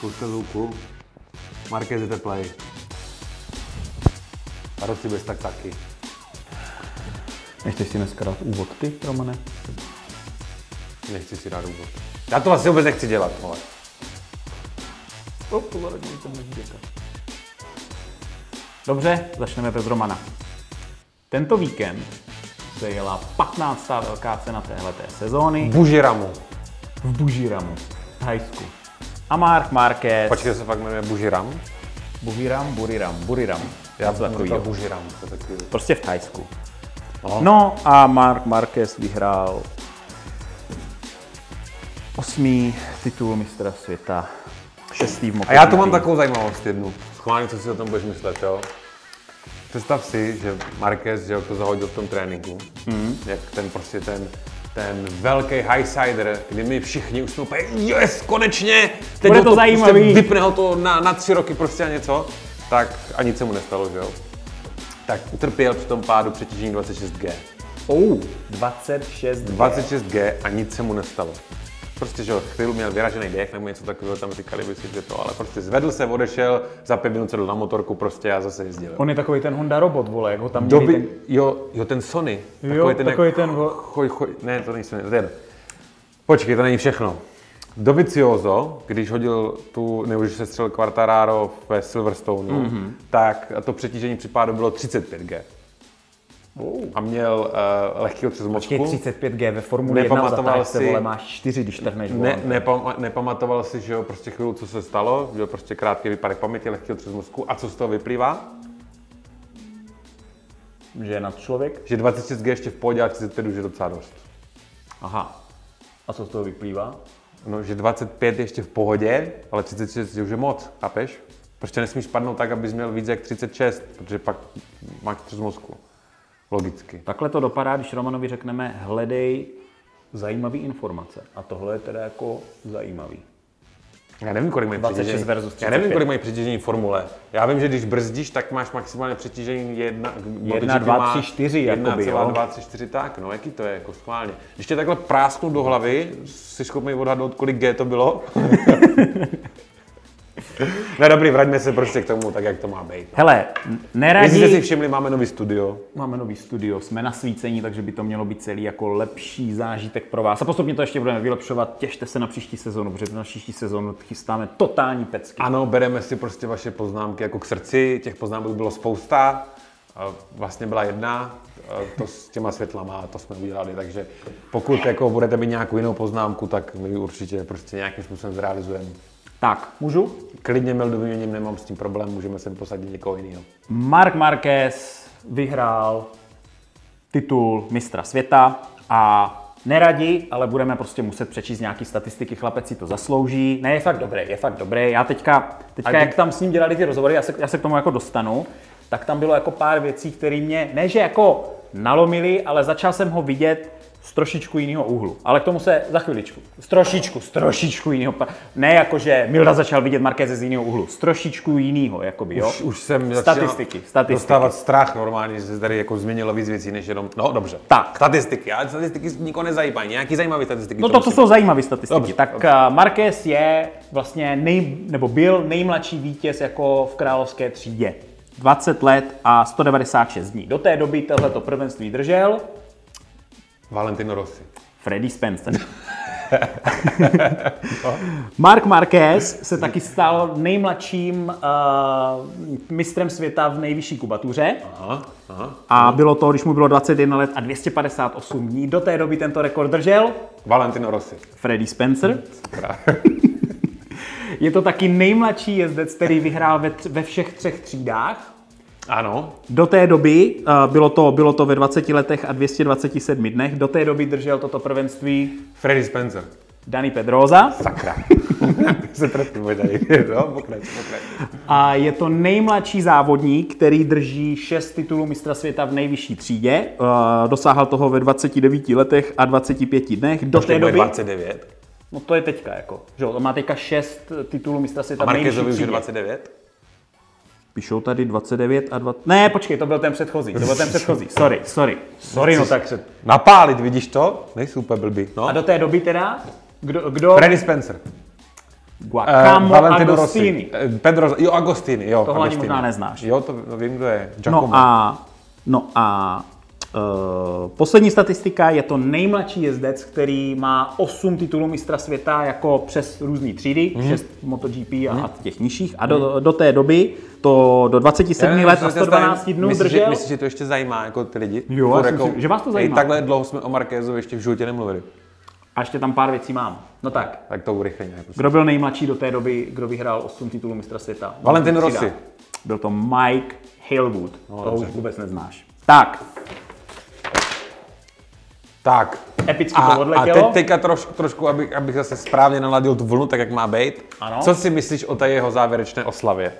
Zkuste zvuku. Marquez je teplej. A Rossi bez tak taky. Nechceš si dneska dát úvod ty, Romane? Nechci si dát úvod. Já to vlastně vůbec nechci dělat, ale... Dobře, začneme bez Romana. Tento víkend se jela 15. velká cena téhleté sezóny. V Buriram, v Thajsku. A Mark Marquez... Počkej, se fakt jmenuje Buriram? Buriram. Já jsem to říkal Buriram. Prostě v Thajsku. Aha. No a Mark Marquez vyhrál 8. titul mistra světa. 6. v MotoGP. A já tu mám takovou zajímavost jednu. Schválně, co si o tom budeš myslet, jo? Představ si, že Marquez, že to zahodil v tom tréninku, jak ten velký highsider, kdy my všichni už jsme úplně, yes, konečně, teď bude to zajímavý, vypne ho to na 3 roky prostě a něco, tak a nic se mu nestalo, že jo. Tak utrpěl při tom pádu přetížení 26G. 26G a nic se mu nestalo. Prostě, že chvíli měl vyražený dech nebo něco takového, tam říkali by si, že to, ale prostě zvedl se, odešel, za 5 minut sedl na motorku prostě a zase jezdil. On je takový ten Honda robot, vole, jak ho tam měli ten... Jo, ten Sony. Počkej, to není všechno. Dovizioso, když hodil tu, nebo když se střelil Quartararo ve Silverstoneu, tak to přetížení při pádu bylo 35G. A měl lehký otřes mozku. 35G ve Formule 1 zatáhl se, vole, máš 4, když trhneš volant. Nepamatoval si, že jo, prostě chvíli, co se stalo, že jo, prostě krátký výpadek paměti, lehký otřes mozku. A co z toho vyplývá? Že je nad člověk? Že 26G ještě v pohodě, a 35 už je docela dost. Aha. A co z toho vyplývá? No, že 25 je ještě v pohodě, ale 36 už je moc, chápeš? Prostě nesmíš padnout tak, abys měl víc jak 36, protože pak máš otřes mozku. Logicky. Takhle to dopadá, když Romanovi řekneme, hledej zajímavý informace. A tohle je teda jako zajímavý. Já nevím, kolik mají přetížení. Já nevím, kolik mají přetížení formule. Já vím, že když brzdíš, tak máš maximálně přetížení 1,234, tak, no, jaký to je, jako schválně. Když tě takhle prásknu do hlavy, jsi schopný odhadnout, kolik G to bylo? No dobrý, vraťme se prostě k tomu, tak jak to má být. Hele, neradi... Jestli jste si všimli, máme nový studio. Máme nový studio, jsme na svícení, takže by to mělo být celý jako lepší zážitek pro vás. A postupně to ještě budeme vylepšovat, těšte se na příští sezonu, protože na příští sezonu chystáme totální pecky. Ano, bereme si prostě vaše poznámky jako k srdci, těch poznámek bylo spousta. Vlastně byla jedna, to s těma světlama, to jsme udělali, takže pokud jako budete mít nějakou jinou poznámku, tak my určitě prostě nějakým způsobem zrealizujeme. Tak, můžu? Klidně meldověním, nemám s tím problém, můžeme sem posadit někoho jiného. Mark Marquez vyhrál titul mistra světa a neradi, ale budeme prostě muset přečíst nějaký statistiky, chlapec si to zaslouží. Ne, je fakt dobrý. Já teďka jak tam s ním dělali ty rozhovory, já se k tomu jako dostanu, tak tam bylo jako pár věcí, které mě, ne že jako nalomily, ale začal jsem ho vidět z trošičku jiného úhlu, ale k tomu se za chviličku. Z trošičku jiného. Ne jakože Milda začal vidět Marqueze z jiného úhlu, z trošičku jiného, jakoby, jo. Už jsem statistiky. Dostávat strach normálně, že se tady jako změnilo víc věcí než jenom. No, dobře. Tak, statistiky, ale statistiky nikoho nezajímají. Nějaký zajímavý statistiky. No to co jsou zajímavé statistiky. Dobře, tak dobře. Marquez je vlastně byl nejmladší vítěz jako v královské třídě. 20 let a 196 dní. Do té doby tohleto prvenství držel Valentino Rossi. Freddie Spencer. Mark Marquez se taky stal nejmladším mistrem světa v nejvyšší kubatuře. A bylo to, když mu bylo 21 let a 258 dní. Do té doby tento rekord držel Valentino Rossi. Freddie Spencer. Je to taky nejmladší jezdec, který vyhrál ve všech 3 třídách. Ano. Do té doby, bylo to ve 20 letech a 227 dnech, do té doby držel toto prvenství Freddie Spencer. Dani Pedrosa. Sakra. Se trefím, no, pokrač. A je to nejmladší závodník, který drží 6 titulů mistra světa v nejvyšší třídě. Dosáhl toho ve 29 letech a 25 dnech. Do té doby... 29? No to je teďka jako, že on má teďka 6 titulů mistra světa v nejvyšší třídě. A Marquezovi už 29? Píšou tady 29 a 20... Ne, počkej, to byl ten předchozí. Sorry, no tak se... Napálit, vidíš to? Nejsou úplně blbý, no. A do té doby teda? Kdo? Freddie Spencer. Valentino Rossi. Jo, Agostini, jo. Tohle ani možná neznáš. Jo, to vím, kdo je. Giacomo. Poslední statistika je to nejmladší jezdec, který má 8 titulů mistra světa jako přes různé třídy, 6 MotoGP a těch nižších. A do té doby to do 27 let a 112 dnů držel. Myslíš, že to ještě zajímá jako ty lidi? Jo, že vás to zajímá. Takhle dlouho jsme o Marquezovi ještě v životě nemluvili. A ještě tam pár věcí mám. No tak. Tak to urychlení. Kdo byl nejmladší do té doby, kdo vyhrál 8 titulů mistra světa? Valentino Rossi. Byl to Mike Hailwood. Toho už vůbec neznáš. Tak. Tak. Epicky to odletělo. A teďka trošku, abych zase správně naladil tu vlnu, tak jak má být. Ano. Co si myslíš o té jeho závěrečné oslavě?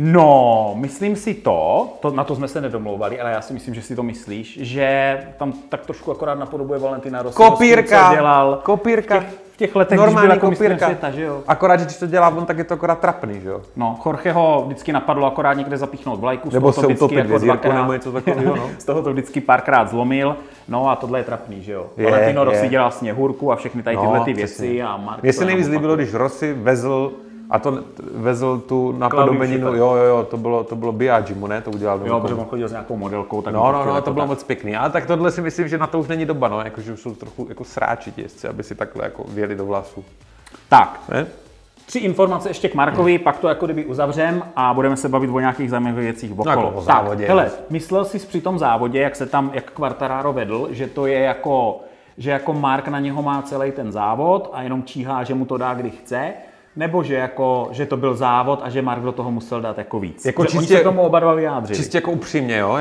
No, myslím si to, na to jsme se nedomlouvali, ale já si myslím, že si to myslíš, že tam tak trošku akorát napodobuje Valentina Rossi. Kopírka! Kopírka! V těch letech, když byl jako mistrem světa, že jo? Akorát, že když to dělá on, tak je to akorát trapný, že jo? No, Jorgeho vždycky napadlo akorát někde zapíchnout vlajku, nebo se utopit ve zírku nebo něco takového, no. Z toho to vždycky párkrát zlomil, no a tohle je trapný, že jo? Valentino Rossi dělal sněhurku a všechny tady tyhle ty věci a Mark. Mně se nejvíc líbilo, když Rossi vezl tu napodobeninu, jo, to bylo Biaggi, ne? To udělal. Jo, protože on chodil s nějakou modelkou. Tak no, to bylo moc pěkný. Ale tak tohle si myslím, že na to už není doba, no, jakože už jsou trochu jako sráči jezdci, aby si takhle jako věli do vlasů. Tak, ne? 3 informace ještě k Markovi, pak to jako kdyby uzavřem a budeme se bavit o nějakých zajímavých věcích okolo. No, jako o závodě. Tak, hele, myslel jsi při tom závodě, jak Quartararo vedl, že to je jako Mark na něho má celý ten závod a jenom číhá, že mu to dá, kdy chce? Nebo že to byl závod a že Mark do toho musel dát jako víc. Jako že čistě, oni se tomu oba dva vyjádřili. Čistě jako upřímně, jo?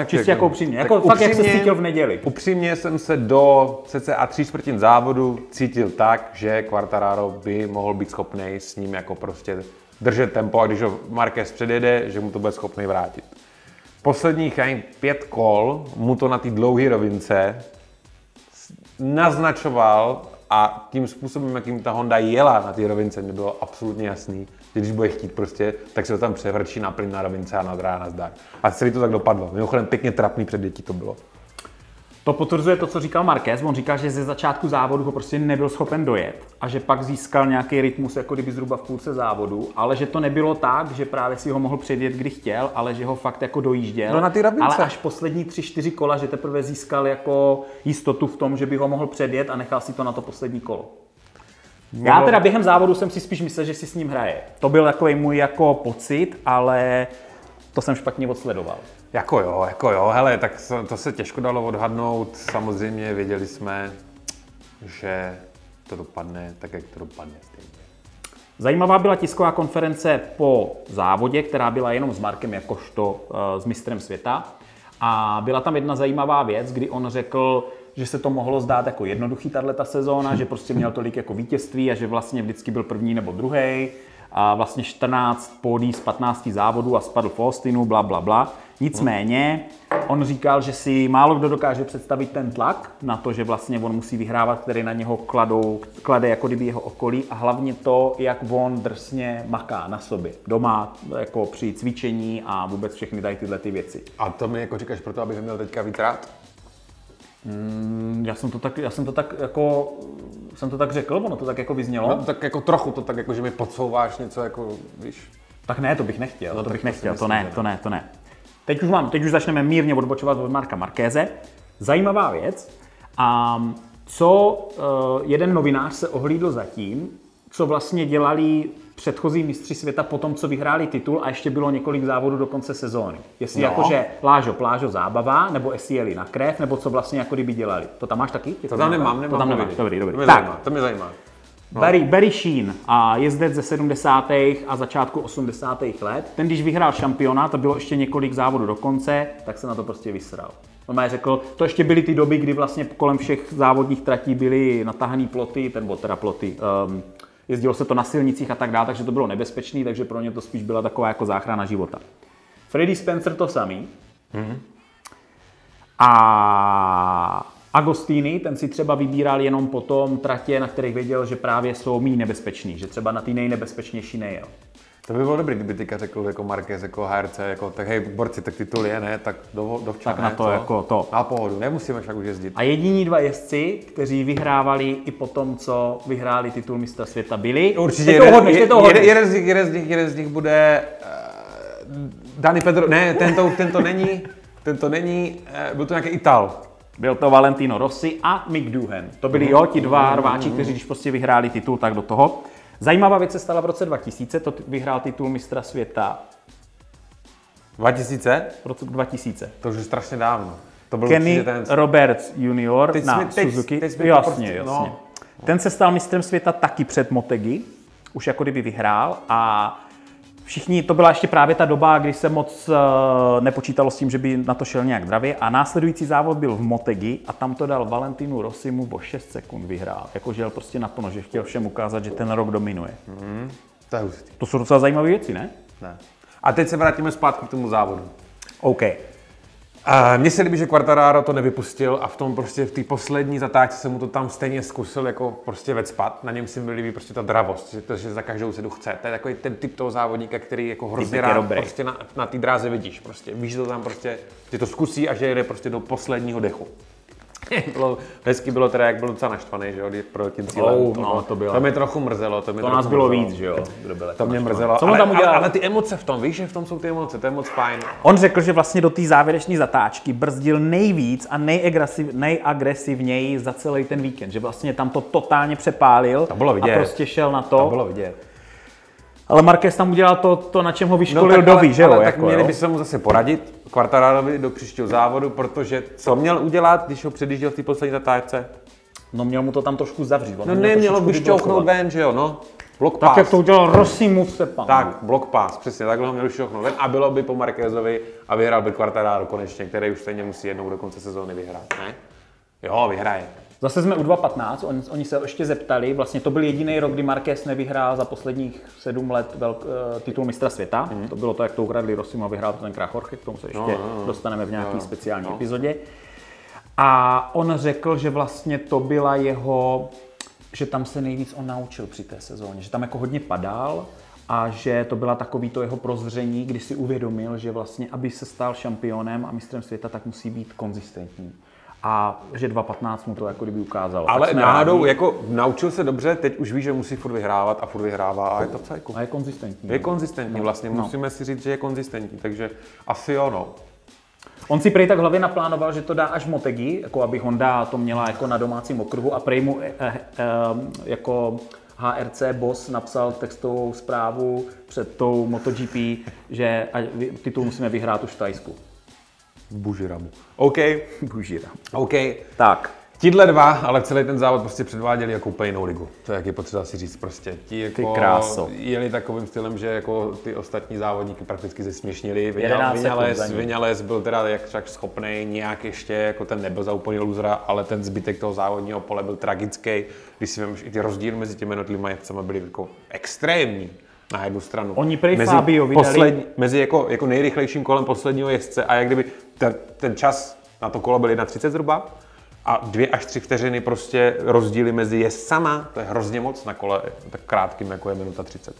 Fakt, jak se cítil v neděli. Upřímně jsem se do cca 3/4 závodu cítil tak, že Quartararo by mohl být schopný s ním jako prostě držet tempo a když ho Marquez předjede, že mu to bude schopný vrátit. Posledních ani 5 kol mu to na té dlouhé rovince naznačoval, a tím způsobem, jakým ta Honda jela na té rovince, mi bylo absolutně jasný, že když bude chtít prostě, tak se to tam převrčí na plyn na rovince a nadrá na zdar. A celý to tak dopadlo. Mimochodem pěkně trapný před dětí to bylo. To potvrzuje to, co říkal Marquez. On říkal, že ze začátku závodu ho prostě nebyl schopen dojet a že pak získal nějaký rytmus, jako kdyby zhruba v půlce závodu, ale že to nebylo tak, že právě si ho mohl předjet, kdy chtěl, ale že ho fakt jako dojížděl. No na ty rovince. Ale až poslední 3-4 kola, že teprve získal jako jistotu v tom, že by ho mohl předjet a nechal si to na to poslední kolo. Já teda během závodu jsem si spíš myslel, že si s ním hraje. To byl takový můj jako pocit, ale to jsem špatně odsledoval. Jako jo, hele, tak to se těžko dalo odhadnout, samozřejmě věděli jsme, že to dopadne tak, jak to dopadne stejně. Zajímavá byla tisková konference po závodě, která byla jenom s Markem jakožto s mistrem světa a byla tam jedna zajímavá věc, kdy on řekl, že se to mohlo zdát jako jednoduchý tato sezóna, že prostě měl tolik jako vítězství a že vlastně vždycky byl první nebo druhý. A vlastně 14 pódií z 15 závodů a spadl v Austinu, blablabla. Nicméně, on říkal, že si málo kdo dokáže představit ten tlak na to, že vlastně on musí vyhrávat, který na něho klade jako kdyby jeho okolí a hlavně to, jak on drsně maká na sobě. Doma, jako při cvičení a vůbec všechny tady tyhle ty věci. A to mi jako říkáš proto, abych měl teďka vytrát? Já jsem to tak řekl, ono to tak jako vyznělo. No, tak jako trochu to tak jako, že mi podsouváš něco jako, víš. Tak ne, to bych nechtěl, no, to ne. Teď už začneme mírně odbočovat od Marka Marqueze. Zajímavá věc, a co jeden novinář se ohlídl zatím, co vlastně dělali předchozí mistři světa po tom, co vyhráli titul a ještě bylo několik závodů do konce sezóny. Jestli jakože plážo, zábava, nebo jestli jeli na krev, nebo co vlastně jako kdyby dělali. To tam máš taky? To tam nemám. Dobrý. To mě zajímá. No. Barry Sheen, a jezdec ze 70. a začátku 80. let. Ten, když vyhrál šampionát, to bylo ještě několik závodů do konce, tak se na to prostě vysral. On má řekl, to ještě byly ty doby, kdy vlastně kolem všech závodních tratí byly natáhané ploty, jezdilo se to na silnicích a tak dále, takže to bylo nebezpečné, takže pro ně to spíš byla taková jako záchrana života. Freddie Spencer to samý. Mm-hmm. A Agostini, ten si třeba vybíral jenom potom tratě, na kterých věděl, že právě jsou méně nebezpečný, že třeba na ty nejnebezpečnější nejel. To by bylo dobrý, kdyby teďka řekl jako Marquez, jako HRC, jako tak hej, borci, tak titul je, ne, tak dovčané. Tak na to, co? Jako to. Na pohodu, nemusíme však už jezdit. A jediní dva jezdci, kteří vyhrávali i po tom, co vyhráli titul mistra světa, byli. Určitě jeden z nich bude Dani Pedro, ne, tento není, byl to nějaký Ital. Byl to Valentino Rossi a Mick Doohan. To byli jo, ti dva rváči, kteří když prostě vyhráli titul, tak do toho. Zajímavá věc se stala v roce 2000, to vyhrál titul mistra světa. 2000? V roce 2000. To už je strašně dávno. To byl Kenny Roberts Junior na Suzuki. Jasně. Ten se stal mistrem světa taky před Motegi, už jako kdyby vyhrál a všichni, to byla ještě právě ta doba, kdy se moc nepočítalo s tím, že by na to šel nějak dravě a následující závod byl v Motegi a tam to dal Valentinu Rossimu o 6 sekund vyhrál. Jako žel prostě na plno, že chtěl všem ukázat, že ten rok dominuje. To jsou docela zajímavé věci, ne? Ne. A teď se vrátíme zpátky k tomu závodu. OK. Mně se líbí, že Quartararo to nevypustil a v tom prostě v té poslední zatáčce se mu to tam stejně zkusil jako prostě vecpat. Na něm se mi líbí prostě ta dravost, že za každou sedu chce. To je takový ten typ toho závodníka, který jako hrozně rád prostě na té dráze vidíš. Prostě. Víš, že to tam prostě, že to zkusí a že jde prostě do posledního dechu. Hezky bylo teda, jak byl docela naštvaný, že jo, pro tím cílem. To mě trochu mrzelo. To nás bylo víc, že jo. To mě mrzelo, ale ty emoce v tom, víš, že v tom jsou ty emoce, to je moc fajn. On řekl, že vlastně do té závěrečné zatáčky brzdil nejvíc a nejagresivněji za celý ten víkend, že vlastně tam to totálně přepálil a prostě šel na to. To bylo vidět. Ale Marquez tam udělal to, na čem ho vyškolil Dovi, že jo? Ale tak měli by se mu zase poradit Quartararovi do příštího závodu, protože co měl udělat, když ho předjížděl v té poslední zatáčce? No měl mu to tam trošku zavřít. No nemělo by šťouchnout ven, že jo, no. Block pass. Tak jak to udělal Rossi, mu se pan. Tak, block pass, přesně, takhle ho měl šťouchnout ven a bylo by po Marquezovi a vyhrál by Quartararo konečně, který už stejně musí jednou do konce sezóny vyhrát, ne? Jo, vyhraje. Zase jsme u 2.15, oni se ještě zeptali, vlastně to byl jediný rok, kdy Marquez nevyhrál za posledních 7 let titul mistra světa. To bylo to, jak to ukradli Rossimu a vyhrál to tenkrát Jorge, k tomu se ještě dostaneme v nějaké speciální epizodě. A on řekl, že vlastně to byla jeho, že tam se nejvíc on naučil při té sezóně, že tam jako hodně padal a že to byla takový to jeho prozření, kdy si uvědomil, že vlastně, aby se stal šampionem a mistrem světa, tak musí být konzistentní. A že 2.15 mu to jako kdyby ukázalo. Ale náhodou jako naučil se dobře, teď už ví, že musí furt vyhrává a je to v cajku. A je konzistentní. Je konzistentní vlastně, musíme si říct, že je konzistentní, takže asi ono. On si prej tak hlavně naplánoval, že to dá až Motegi, jako aby Honda to měla jako na domácím okruhu a prej mu jako HRC boss napsal textovou zprávu před tou MotoGP, že titul musíme vyhrát už v Thajsku. Buriram. OK. Buriram. OK. Tak. Tidle dva, ale celý ten závod prostě předváděli jako úplně jinou ligu. To jak je potřeba si říct prostě. Ti jako jeli takovým stylem, že jako ty ostatní závodníky prakticky zesměšnili. Viñales byl teda jak však schopnej, nějak ještě, jako ten nebyl za úplně lůzra, ale ten zbytek toho závodního pole byl tragický. Když si vemš, i ty rozdíly mezi těmi jednotlivými jezdcama byly jako extrémní. Na jednu stranu. Oni prej Fabio vydali. Mezi jako nejrychlejším kolem posledního jezdce a jak kdyby ten čas na to kolo byl 1.30 zhruba a 2 až 3 vteřiny prostě rozdíly mezi jezdcama, to je hrozně moc na kole, tak krátkým jako je minuta 30.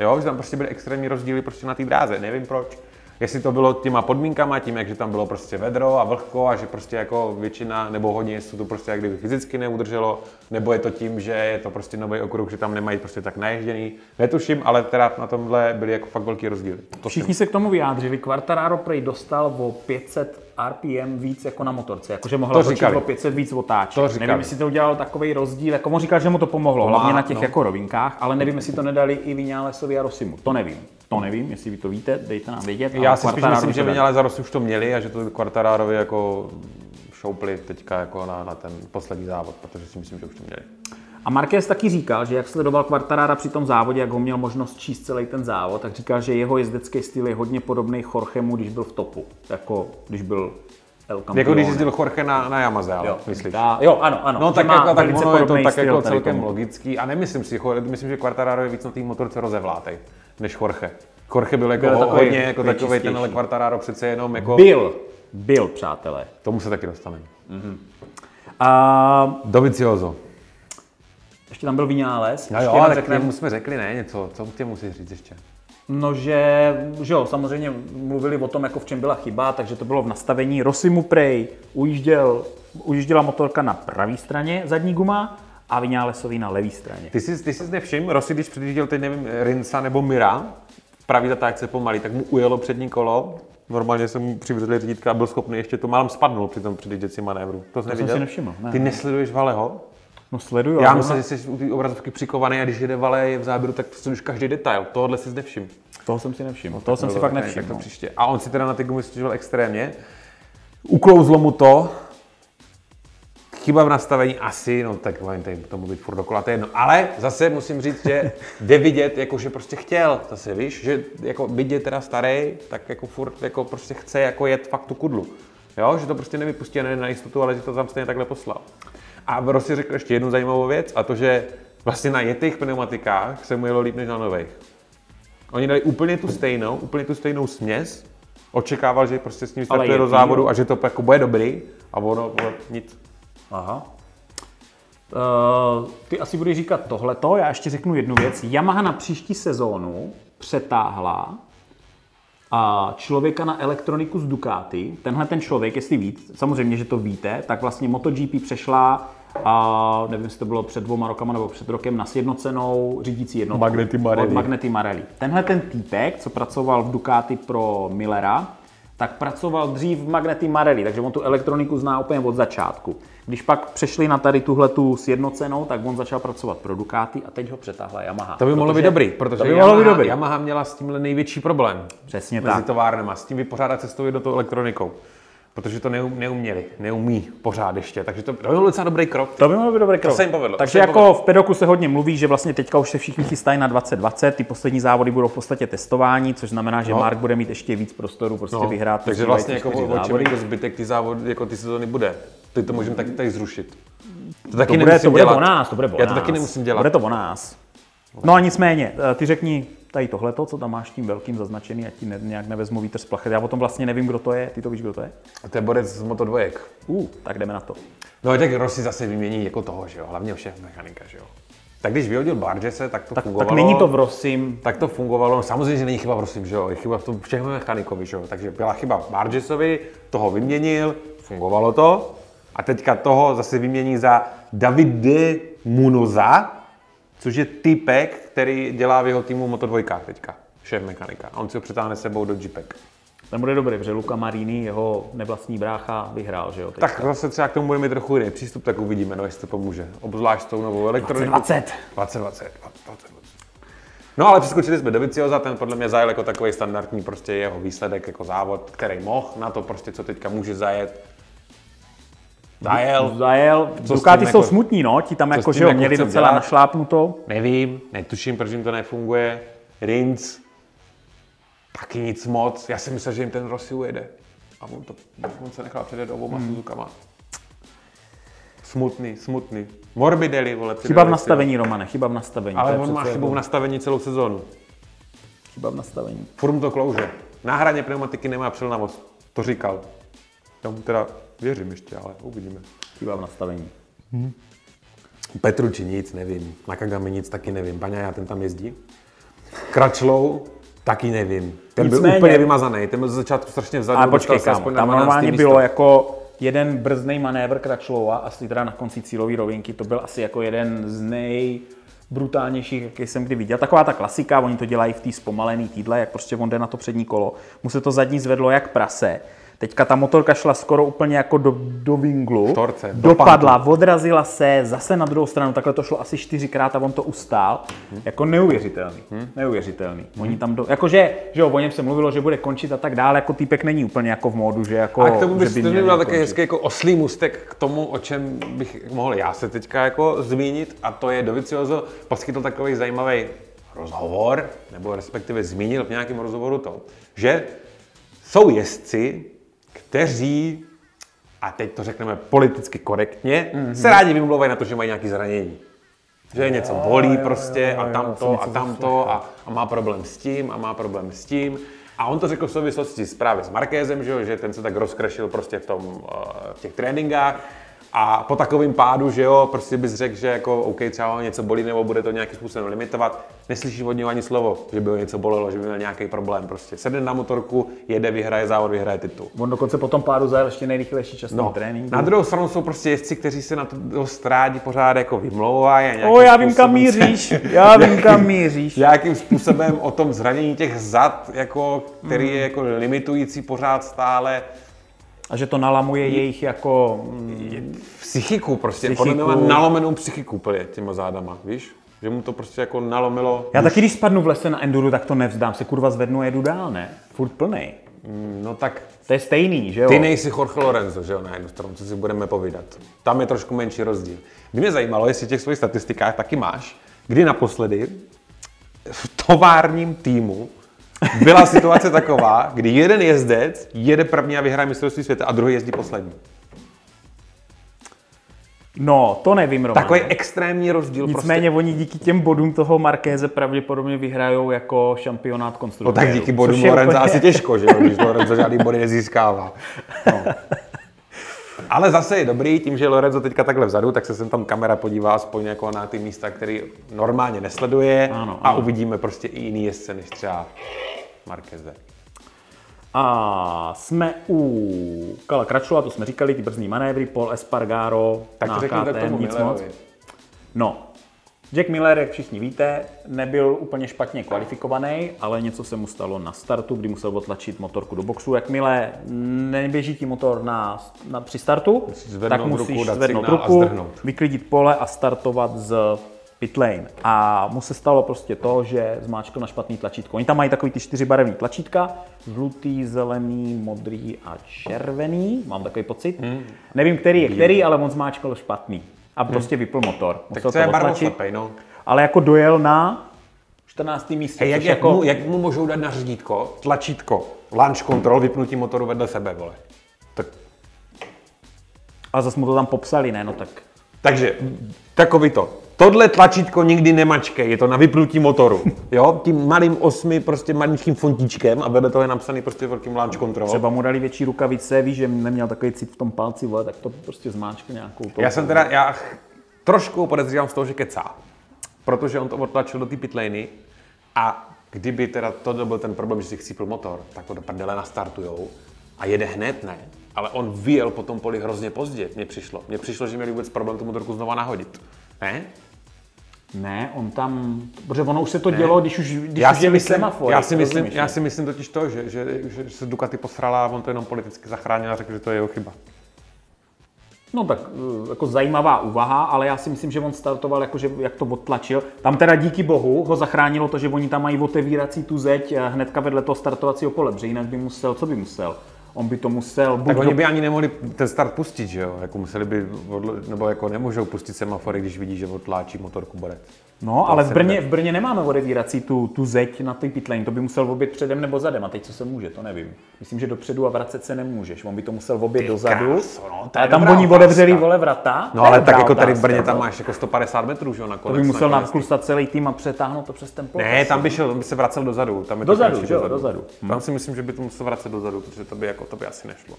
Jo, že tam prostě byly extrémní rozdíly prostě na té dráze, nevím proč. Jestli to bylo těma podmínkama, tím, jak že tam bylo prostě vedro a vlhko a že prostě jako většina nebo hodně jezdců to prostě jak kdyby fyzicky neudrželo, nebo je to tím, že je to prostě nový okruh, že tam nemají prostě tak naježděný. Netuším, ale teda na tomhle byly jako fakt velký rozdíly. Všichni se k tomu vyjádřili. Quartararo prej dostal o 500 RPM víc jako na motorce, jakože mohlo točit o 500 víc otáček. Nevím, jestli to udělalo takový rozdíl, jako on říkal, že mu to pomohlo, hlavně na těch jako rovinkách, ale nevím, jestli to nedali i Viñalesovi a Rossimu. To nevím, jestli vy to víte, dejte nám vědět. Já si spíš myslím, že Viñales a Rossi už to měli a že to Quartararovi jako šoupli teďka jako na ten poslední závod, protože si myslím, že už to měli. A Marquez taky říkal, že jak sledoval Quartarara při tom závodě, jak ho měl možnost číst celý ten závod, tak říkal, že jeho jezdecký styl je hodně podobný Jorgemu, když byl v topu, jako když byl El Campeone. Jako když jezdil Jorge na Yamaze, ale myslíš? Jo, ano. No tak jako tak je to tak jako celkem logický a myslím, že Quartararo je víc na té motorce rozevlátej než Jorge. Jorge byl jako hodně jako takovej ten, ale Quartararo přece jenom jako byl, přátelé. Tomu se taky dostaneme. Dovizioso. Ještě tam byl Viñales. No jo, ale tak mu jsme řekli, ne, něco, co tě musíš říct ještě. No, že jo, samozřejmě mluvili o tom, jako v čem byla chyba, takže to bylo v nastavení. Rossi mu prej ujížděla motorka na pravé straně zadní guma a Viñalesový na levé straně. Ty jsi nevšiml, Rossi, když předjížděl, teď nevím, Rinsa nebo Mira, v pravý zatáčce pomalý, tak mu ujelo přední kolo. Normálně jsem mu přivřeli řídítka a byl schopný ještě to, málem spadnul při tom předjížděcím manévru. To jsi neviděl? Ty nesleduješ Valeho? No, sleduju. Já myslím, že jsi u té obrazovky přikovaný a když jede Vale je v záběru, tak sleduš každý detail. Tohle jsi nevšiml. Toho jsem si nevšiml. Toho jsem si fakt nevšiml. Tak to příště. A on si teda na ty gumy stěžoval extrémně. Uklouzlo mu to. Chyba v nastavení asi, no tak tady to mluvit furt dokola, to je jedno. Ale zase musím říct, že jde vidět, jakože prostě chtěl, zase víš, že jako byť je teda starý, tak jako furt jako prostě chce jako jet fakt tu kudlu. Jo, že to prostě nevypustí a nejde na jistotu, ale že to tam stejně takhle poslal. A Rossi řekl ještě jednu zajímavou věc, a to, že vlastně na jetých pneumatikách se mu jelo líp než na nových. Oni dali úplně tu stejnou směs, očekával, že prostě s ním startuje do závodu a že to jako bude dobrý a ono nic. Aha. Ty asi budeš říkat tohleto, já ještě řeknu jednu věc. Yamaha na příští sezónu přetáhla a člověka na elektroniku z Ducati. Tenhle ten člověk, jestli víte, samozřejmě, že to víte, tak vlastně MotoGP přešla, a nevím, jestli to bylo před 2 rokama nebo před rokem, na sjednocenou řídící jednotku Magneti Marelli. Tenhle ten týpek, co pracoval v Ducati pro Millera, tak pracoval dřív v Magneti Marelli, takže on tu elektroniku zná úplně od začátku. Když pak přešli na tady tuhletu sjednocenou, tak on začal pracovat pro Ducati a teď ho přetáhla Yamaha. To by mohlo být dobrý, protože Yamaha měla s tímhle největší problém. Přesně mezi tak. Mezi továrnama, s tím vypořádat se s tou jednotou elektronikou. Protože to neumí pořád ještě, takže to byl docela dobrý krok. To by mohlo být dobrý krok. To se jim povedlo. Takže jako povedlo. V pedoku se hodně mluví, že vlastně teďka už se všichni chystají na 2020, ty poslední závody budou v podstatě testování, což znamená, že Mark bude mít ještě víc prostoru vyhrát. Takže vlastně jako očekávám, že zbytek ty závody, jako ty sezóny bude. Ty to můžeme taky tady zrušit. To bude o nás. Já to taky nemusím dělat. Bude to o nás. No a nicméně, ty řekni tady tohleto, co tam máš tím velkým zaznačený, ať ti nějak nevezmu vítr z plachet. Já o tom vlastně nevím, kdo to je. Ty to víš, kdo to je? To je borec z Moto2. Tak jdeme na to. No tak Rossi zase vymění jako toho, že jo? Hlavně šéf mechanika, že jo? Tak když vyhodil Bargese, tak to fungovalo. Tak není to v Rossim. Tak to fungovalo. No, samozřejmě, že není chyba v Rossim, že jo? Je chyba v tom všech mechanikovi, že jo? Takže byla chyba Bargesovi, toho vyměnil, fungovalo to. A teďka toho zase vymění za Davide Muñoza, což je typek, který dělá v jeho týmu Moto2 teďka, šéf mechanika. A on si ho přetáhne sebou do Jeepek. Ten bude dobrý, protože Luca Marini, jeho nevlastní brácha, vyhrál, že jo? Teďka. Tak zase třeba k tomu bude mít trochu jiný přístup, tak uvidíme, no jestli to pomůže. Obzvlášť s tou novou elektronikou. 2020. No ale přeskočili jsme Doviziosa, ten podle mě zajel jako takový standardní prostě jeho výsledek jako závod, který mohl na to prostě, co teďka může zajet. Zajel. Ducati jsou jako smutní, no, ti tam jako, že jo, měli docela našlápnuto. Nevím, netuším, proč jim to nefunguje. Rinse, taky nic moc. Já si myslel, že jim ten Rossi ujede. A on se nechal předjet oboma Suzukama. Smutný. Morbidelli, vole. Chyba v nastavení, Romane, Ale on má chybu v nastavení celou sezónu. Furt mu to klouže. Na hraně pneumatiky nemá přilnavost. To říkal. Já mu teda věřím ještě, ale uvidíme. Chyba v nastavení. Petruči nic, nevím. Nakagami nic, taky nevím. Baňaja, ten tam jezdí. Crutchlow, taky nevím. Ten byl úplně vymazaný, ten byl ze začátku strašně vzadu. Ale počkej, tam normálně bylo jako jeden brzdnej manévr Crutchlowa, asi teda na konci cílové rovinky, to byl asi jako jeden z nejbrutálnějších, jaký jsem kdy viděl. Taková ta klasika, oni to dělají v té zpomalené týdle, jak prostě on jde na to přední kolo. Mu se to zadní zvedlo jak prase. Teďka ta motorka šla skoro úplně jako do vinglu, torce, dopadla, odrazila se, zase na druhou stranu, takhle to šlo asi 4x a on to ustál. Jako neuvěřitelný. Oni tam jakože, že jo, o něm se mluvilo, že bude končit a tak dále, jako týpek není úplně jako v módu, že jako. A k tomu bys měl takový hezký jako oslý mustek k tomu, o čem bych mohl já se teďka jako zmínit, a to je Dovizioso poskytl takový zajímavý rozhovor, nebo respektive zmínil v nějakém rozhovoru to, že jsou jezdci, kteří, a teď to řekneme politicky korektně, se rádi vymlouvají na to, že mají nějaké zranění. Že něco bolí prostě a tamto a tamto a má problém s tím a má problém s tím. A on to řekl v souvislosti právě s Marquezem, že ten se tak rozkrešil prostě v těch tréninkách A po takovém pádu, že jo, prostě bys řekl, že jako OK, třeba něco bolí nebo bude to nějakým způsobem limitovat, neslyšíš od něho ani slovo, že by ho něco bolelo, že by měl nějaký problém. Prostě sedne na motorku, jede, vyhraje závod, vyhraje titul. On dokonce po tom pádu zajel ještě nejrychlejší čas na tréninku. Na druhou stranu jsou prostě jezdci, kteří se na to strádi pořád jako vymlouvají. O, já vím, kam míříš. Já vím, kam míříš. Jakým způsobem o tom zranění těch zad, jako, který je jako limitující pořád stále. A že to nalamuje jejich jako... Psychiku prostě, podle mě má nalomenou psychiku plně těma zádama, víš? Že mu to prostě jako nalomilo... Já taky, když spadnu v lese na enduro, tak to nevzdám, se kurva zvednu a jedu dál, ne? Furt plnej. No tak... To je stejný, že jo? Ty nejsi Jorge Lorenzo, že jo, na jednu stranu, co si budeme povídat. Tam je trošku menší rozdíl. By mě zajímalo, jestli v těch svých statistikách taky máš, kdy naposledy v továrním týmu byla situace taková, kdy jeden jezdec jede první a vyhraje mistrovství světa a druhý jezdí poslední. No, to nevím, Roman. Takový extrémní rozdíl. Nicméně prostě. Oni díky těm bodům toho Marqueze pravděpodobně vyhrajou jako šampionát konstruktérů. No tak díky bodům Lorenza úplně... asi těžko, že jo, když Lorenzo žádný body nezískává. No. Ale zase je dobrý, tím, že Lorenzo teďka takhle vzadu, tak se sem tam kamera podívá aspoň jako na ty místa, které normálně nesleduje, ano, a ano. Uvidíme prostě i jiný jezdce než třeba Marqueze. A jsme u Kala Crutchlowa, to jsme říkali, ty brzdní manévry, Pol Espargaró, tak na KTM, nic moc. No, Jack Miller, jak všichni víte, nebyl úplně špatně kvalifikovaný, ale něco se mu stalo na startu, kdy musel otlačit motorku do boxu. Jakmile neběží ti motor při startu, tak musíš zvednout ruku, vyklidit pole a startovat z pit lane. A mu se stalo prostě to, že zmáčkl na špatný tlačítko. Oni tam mají takový ty 4 barevný tlačítka, žlutý, zelený, modrý a červený, mám takový pocit. Nevím, který je který, ale on zmáčkl špatný. A prostě vypl motor. Musel tak to je barvoslepej, no. Ale jako dojel na 14. místě. Hey, jak mu můžou dát na řídítko, tlačítko, launch control, vypnutí motoru vedle sebe, vole. Tak. A zas mu to tam popsali, ne, no tak. Takže, takový to. Tohle tlačítko nikdy nemačkej, je to na vypnutí motoru. Jo, tím malým 8 prostě maličkým fontíčkem a vedle toho je napsaný prostě velkým launch control. Třeba mu dali větší rukavice, víš, že neměl takový cit v tom palci, vole, tak to prostě zmáčkl nějakou. Já trošku podezřívám z toho, že kecá, protože on to odtlačil do té pitlane a kdyby teda to byl ten problém, že si chcípl motor, tak to do prdele nastartujou a jede hned, ne? Ale on vyjel po tom poli hrozně pozdě, mně přišlo, že měli vůbec problém tu motorku znova nahodit. Ne? Ne, on tam, protože ono už se to dělo, když už jeli semafor. Já si myslím totiž to, že se Ducati posrala a on to jenom politicky zachránil a řekl, že to je jeho chyba. No tak jako zajímavá úvaha, ale já si myslím, že on startoval jakože, jak to odtlačil. Tam teda díky bohu ho zachránilo to, že oni tam mají otevírací tu zeď hnedka vedle toho startovacího pole, protože jinak by musel, co by musel? On by to musel... Tak oni by ani nemohli ten start pustit, že jo? Jako museli by, nebo jako nemůžou pustit semafory, když vidí, že odtláčí motorku borec. No, to ale v Brně nemáme odevírací tu zeď na té pitlane, to by musel obět předem nebo zadem, a teď co se může, to nevím. Myslím, že dopředu a vracet se nemůžeš, on by to musel obět dozadu, no, ale tam oni odevřeli vole vrata. No ale tak jako tady v Brně tam máš jako 150 metrů, že jo, nakonec. To by musel naklusat celý tým a přetáhnout to přes ten plot. Ne, tam by šel, on by se vracel dozadu. Tam je dozadu, že jo, dozadu. Tam si myslím, že by to musel vracet dozadu, protože to by jako to by asi nešlo.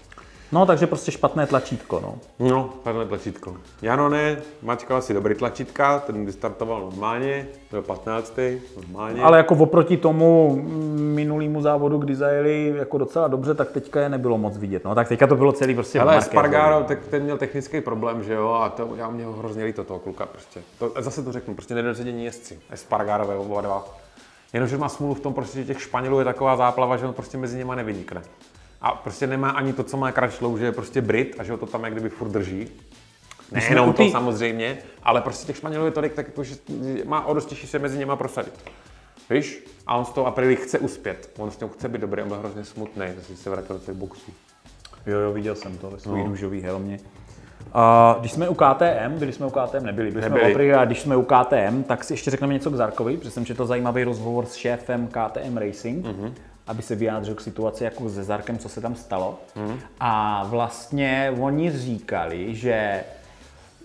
No, takže prostě špatné tlačítko, no. No, špatné tlačítko. Janone, mačkal si dobrý tlačítka, ten vystartoval normálně, byl 15. normálně. Ale jako oproti tomu minulýmu závodu, kdy zajeli jako docela dobře, tak teďka je nebylo moc vidět, no. Tak teďka to bylo celý prostě Marquez. Ale Espargaró, tak ten měl technický problém, že jo, a to já mě hrozně líto toho kluka prostě. To, zase to řeknu, prostě nedocenění jezdci. Espargarové oba dva. Jenomže má smůlu v tom prostě, že těch Španělů je taková záplava, že on prostě mezi nimi nevynikne. A prostě nemá ani to, co má Crutchlow, že je prostě Brit a že ho to tam jak kdyby furt drží. Nejenom to samozřejmě, ale prostě těch Španělů je tolik, tak jako, že má o dost těžší se mezi něma prosadit. Víš? A on z toho Aprilii chce uspět. On s tím chce být dobrý, on byl hrozně smutný, že se vrátil do těch boxů. Jo, viděl jsem to ve svůj růžový helmě. Když jsme u KTM, byli jsme u KTM, nebyli. Jsme u Aprilii, a když jsme u KTM, tak si ještě řekneme něco k Zarkovi, protože jsem četl zajímavý rozhovor s šéfem KTM Racing. Mm-hmm. Aby se vyjádřil k situaci jako se Zarkem, co se tam stalo. A vlastně oni říkali, že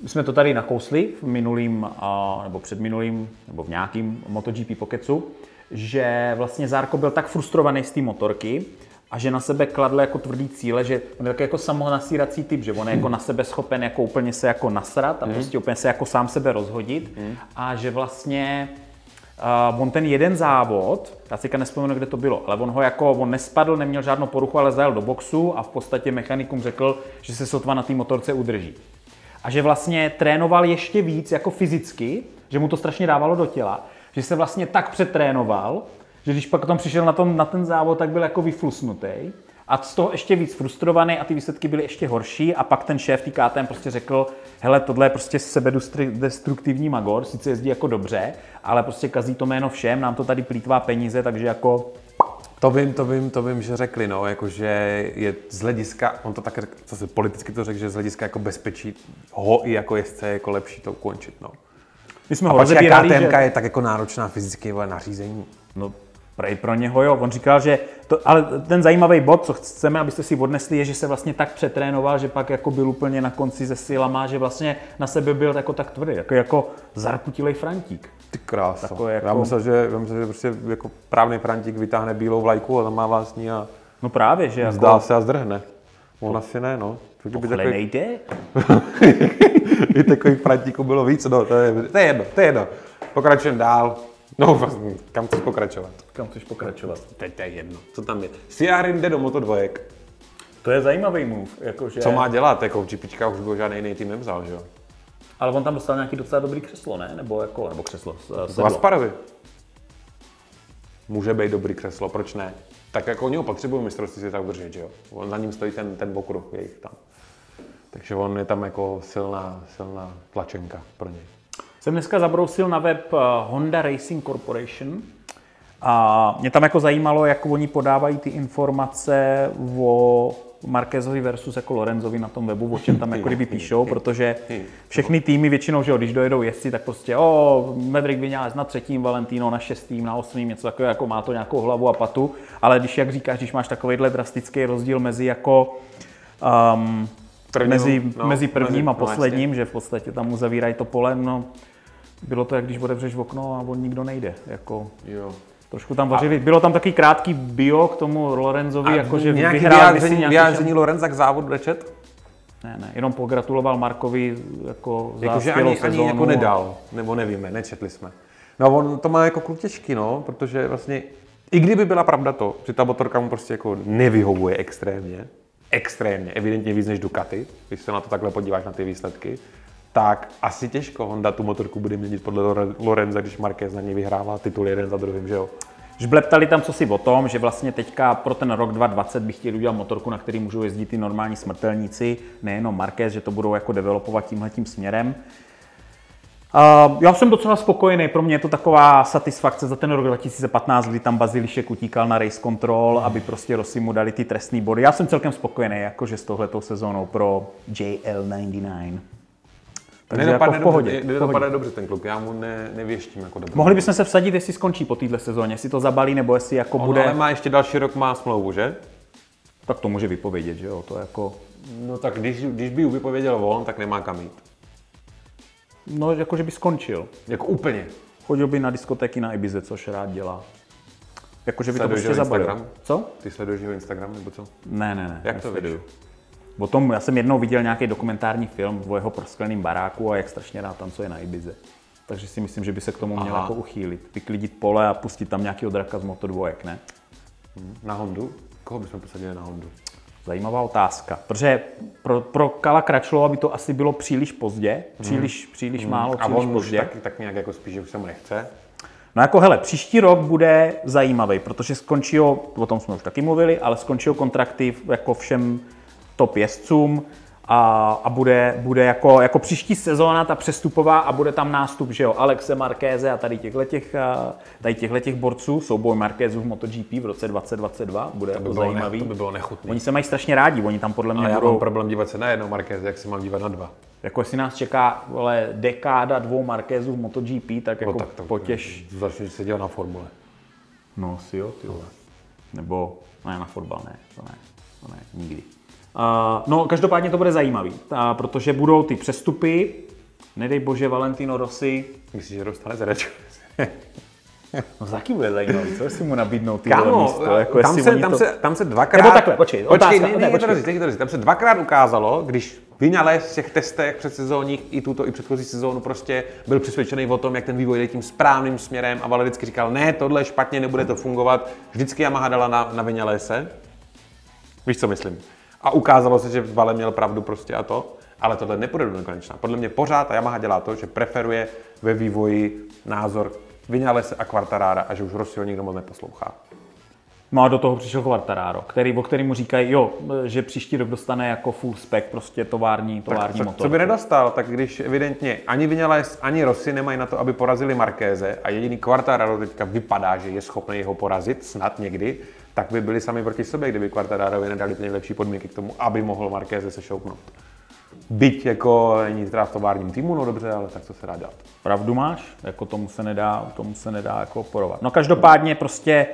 jsme to tady nakousli v minulým, nebo předminulým, nebo v nějakým MotoGP pokecu, že vlastně Zarco byl tak frustrovaný z té motorky a že na sebe kladl jako tvrdý cíle, že on je takový jako samonasírací typ, že on je jako na sebe schopen jako úplně se jako nasrat a prostě úplně se jako sám sebe rozhodit a že vlastně on ten jeden závod, já si nespomenu, kde to bylo, ale on ho jako, on nespadl, neměl žádnou poruchu, ale zajel do boxu a v podstatě mechanikům řekl, že se sotva na té motorce udrží. A že vlastně trénoval ještě víc jako fyzicky, že mu to strašně dávalo do těla, že se vlastně tak přetrénoval, že když pak tam přišel na ten závod, tak byl jako vyflusnutý a z toho ještě víc frustrovaný a ty výsledky byly ještě horší a pak ten šéf tý KTM prostě řekl, hele, tohle je prostě sebedestruktivní magor, sice jezdí jako dobře, ale prostě kazí to jméno všem, nám to tady plýtvá peníze, takže jako... To vím, že řekli, no, jakože je z hlediska, on to tak zase politicky to řekl, že z hlediska jako bezpečí ho i jako jezdce je jako lepší to ukončit, no. My jsme a ho rozebírali, KTMka že... je tak jako náročná fyzicky, vole, na řízení. No, prej pro něho, jo. On říkal, že... To, ale ten zajímavý bod, co chceme, abyste si odnesli, je, že se vlastně tak přetrénoval, že pak jako byl úplně na konci se silama, že vlastně na sebe byl jako tak tvrdý, jako zarputilej Frantík. Ty krása. Jako... Já myslel, že prostě jako právný Frantík vytáhne bílou vlajku a tam má vlastní a... No právě, že jako... Zdá se a zdrhne. On asi ne, no. Pochlenejte? I takových Frantíků bylo víc, no, to je jedno. Pokračujeme dál. No vlastně, kam chceš pokračovat? Teď je jedno. Co tam je? Siarin jde do Moto2. To je zajímavý move, jakože... Co má dělat, jako v GPčka už byl žádný jiný tým nevzal, že jo? Ale on tam dostal nějaký docela dobrý křeslo, ne? Nebo křeslo, sedlo. Gasparovi. Může být dobrý křeslo, proč ne? Tak jako oni ho potřebují mistrovství světa udržet, že jo? On za ním stojí ten okruh jejich tam. Takže on je tam jako silná tlačenka pro něj. Jsem dneska zabrousil na web Honda Racing Corporation a mě tam jako zajímalo, jak oni podávají ty informace o Marquezovi versus jako Lorenzovi na tom webu, o čem tam jako kdyby píšou, protože všechny týmy většinou, že jo, když dojedou jezdci, tak prostě Maverick Viñales na 3., Valentino na 6., na 8., něco takového, jako má to nějakou hlavu a patu, ale když, jak říkáš, když máš takovejhle drastický rozdíl mezi jako... mezi prvním a posledním, že v podstatě tam uzavírají to polem, no bylo to jak když otevřeš okno a on nikdo nejde, jako jo. Trošku tam vařili, bylo tam takový krátký bio k tomu Lorenzovi, jakože vyhrál vyjádření Lorenza k závodu nečet? Ne, jenom pogratuloval Markovi jako za skvělou sezónu. Ani jako nedal, nebo nevíme, nečetli jsme. No on to má jako kluk těžký, no, protože vlastně, i kdyby byla pravda to, že ta motorka mu prostě jako nevyhovuje extrémně, evidentně víc než Ducati, když se na to takhle podíváš na ty výsledky, tak asi těžko Honda tu motorku bude měnit podle Lorenza, když Marquez na ní vyhrává titul jeden za druhým, že jo? Žbleptali tam cosi o tom, že vlastně teďka pro ten rok 2020 by chtěli udělat motorku, na který můžou jezdit i normální smrtelníci, nejenom Marquez, že to budou jako developovat tímhletím směrem. Já jsem docela spokojený, pro mě je to taková satisfakce za ten rok 2015, kdy tam Bazilišek utíkal na race control, aby prostě Rossi mu dali ty trestný body. Já jsem celkem spokojený jakože s tohletou sezónou pro JL99. Takže jako v pohodě. Nedopadne dobře ten kluk, já mu nevěštím jako dobře. Mohli bychom se vsadit, jestli skončí po této sezóně, jestli to zabalí, nebo jestli jako on bude... Ale má ještě další rok, má smlouvu, že? Tak to může vypovědět, že jo, to jako... No tak když by ji vypověděl on, tak nemá kam jít. No, jakože by skončil. Jako úplně. Chodil by na diskotéky na Ibize, což rád dělá. Jakože by to prostě zabalil. Co? Ty sleduješ jeho Instagram nebo co? Ne. Jak to sleduju? O tom, já jsem jednou viděl nějaký dokumentární film o jeho proskleném baráku a jak strašně rád tam, co je na Ibize. Takže si myslím, že by se k tomu měl jako uchýlit. Vyklidit pole a pustit tam nějaký draka z Moto2, ne? Na Hondu? Koho bychom posadili na Hondu? Zajímavá otázka, protože pro Kala Crutchlowa by to asi bylo příliš pozdě, příliš málo, a příliš pozdě. A on už tak nějak jako spíš, že už se mu nechce. No jako hele, příští rok bude zajímavý, protože skončí, o tom jsme už taky mluvili, ale skončí kontrakty jako všem top jezdcům a bude jako příští sezóna ta přestupová a bude tam nástup, že jo, Alexe Marqueze a tady těchto borců, souboj Marquezů v MotoGP v roce 2022, bude to zajímavý. To by bylo nechutný. Oni se mají strašně rádi, oni tam podle mě budou... Já mám problém dívat se na jednoho Marqueze, jak se mám dívat na dva. Jako jestli nás čeká, vole, dekáda dvou Marquezů v MotoGP, tak jako tak, potěš... Začneš se dělat na formule. No si jo, ty vole. Nebo... Ne, na fotbal ne, to ne, nikdy. No, každopádně to bude zajímavý, protože budou ty přestupy, nedej bože Valentino Rossi. Myslíš, že dostane zračku? No za jaký bude zajímavý, co si mu nabídnou týhle místo? Jako tam se dvakrát... Nebo takhle, počkej, tam se dvakrát ukázalo, když Viñales v těch testech předsezónních i tuto i předchozí sezónu prostě byl přesvědčený o tom, jak ten vývoj jde tím správným směrem a Vale vždycky říkal, ne, tohle špatně, nebude to fungovat. Vždycky Yamaha dala na Viñalese. Víš, co myslím? A ukázalo se, že Vale měl pravdu prostě a to. Ale tohle nepůjde do nekonečna. Podle mě pořád a Yamaha dělá to, že preferuje ve vývoji názor Viñalese a Quartarara a že už Rossiho nikdo moc neposlouchá. No a do toho přišel Quartararo, o kterém mu říkají, jo, že příští rok dostane jako full spec, prostě tovární motor. Co by nedostal, tak když evidentně ani Viñales, ani Rossi nemají na to, aby porazili Marqueze a jediný Quartararo teďka vypadá, že je schopný ho porazit, snad někdy, tak by byli sami proti sobě, kdyby Quartararovi nedali nejlepší podmínky k tomu, aby mohl Marqueze sešoupnout. Byť jako není teda v továrním týmu, no dobře, ale tak co se dá dělat. Pravdu máš, jako tomu se nedá jako porovat. No každopádně prostě,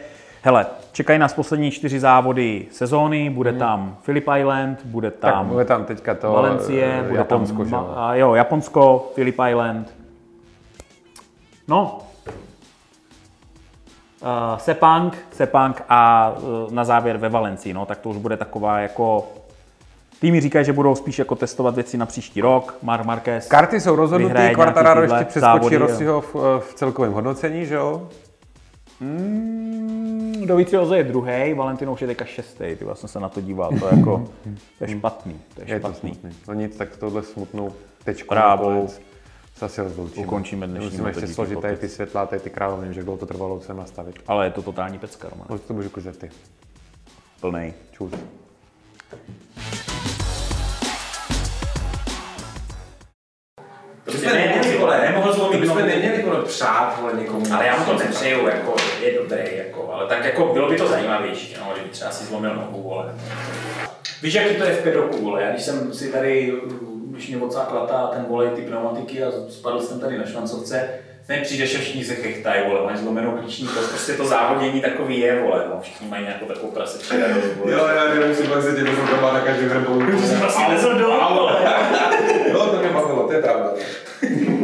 hele, čekají nás poslední 4 závody sezóny, bude tam Phillip Island, bude tam... Tak bude tam teďka to Valencie, bude Japonsko, tam, jo, Japonsko, Phillip Island. No. Sepang a na závěr ve Valencii, no tak to už bude taková jako... Týmy říkají, že budou spíš jako testovat věci na příští rok. Mark Marquez. Karty jsou rozhodnuté, Quartararo ještě přeskočí Rossiho v celkovém hodnocení, že jo? Dovizioso je druhý, Valentino už je teďka 6. Ty vlastně se na to díval, to je jako to je špatný. To smutný. No nic, tak tohle smutnou tečku se asi rozloučíme. Ukončíme dnešní. Musíme ještě složit tady ty světlá, tady ty královny, že dlouho to trvalo se nastavit. Ale je to totální pecka, Romane. Pojď to můžu kuřet ty. Plnej. Čus. To bychom neměli, vole, nemohl zlomit, to bychom neměli, vole, přát, vole, někomu. Ale já mu to nepřeju, jako, je dobrý, jako, ale tak, jako, bylo by to zajímavější, no, kdyby třeba si zlomil nohu, vole. Víš, jaký to je v pedoku, vole, já když jsem si tady, když mě odsákla ten volej, ty pneumatiky a spadl jsem tady na švancovce, ten přijdeš a všichni se chechtají, vole, máš zlomenou klíční kost, prostě to závodění takový je, vole, no, všichni mají nějakou takovou prasečku, vole. Jo, já musím pak se tě doma na každý vrbou. Prostě lezl dolů, vole. Jo, to mě bavilo, to je pravda.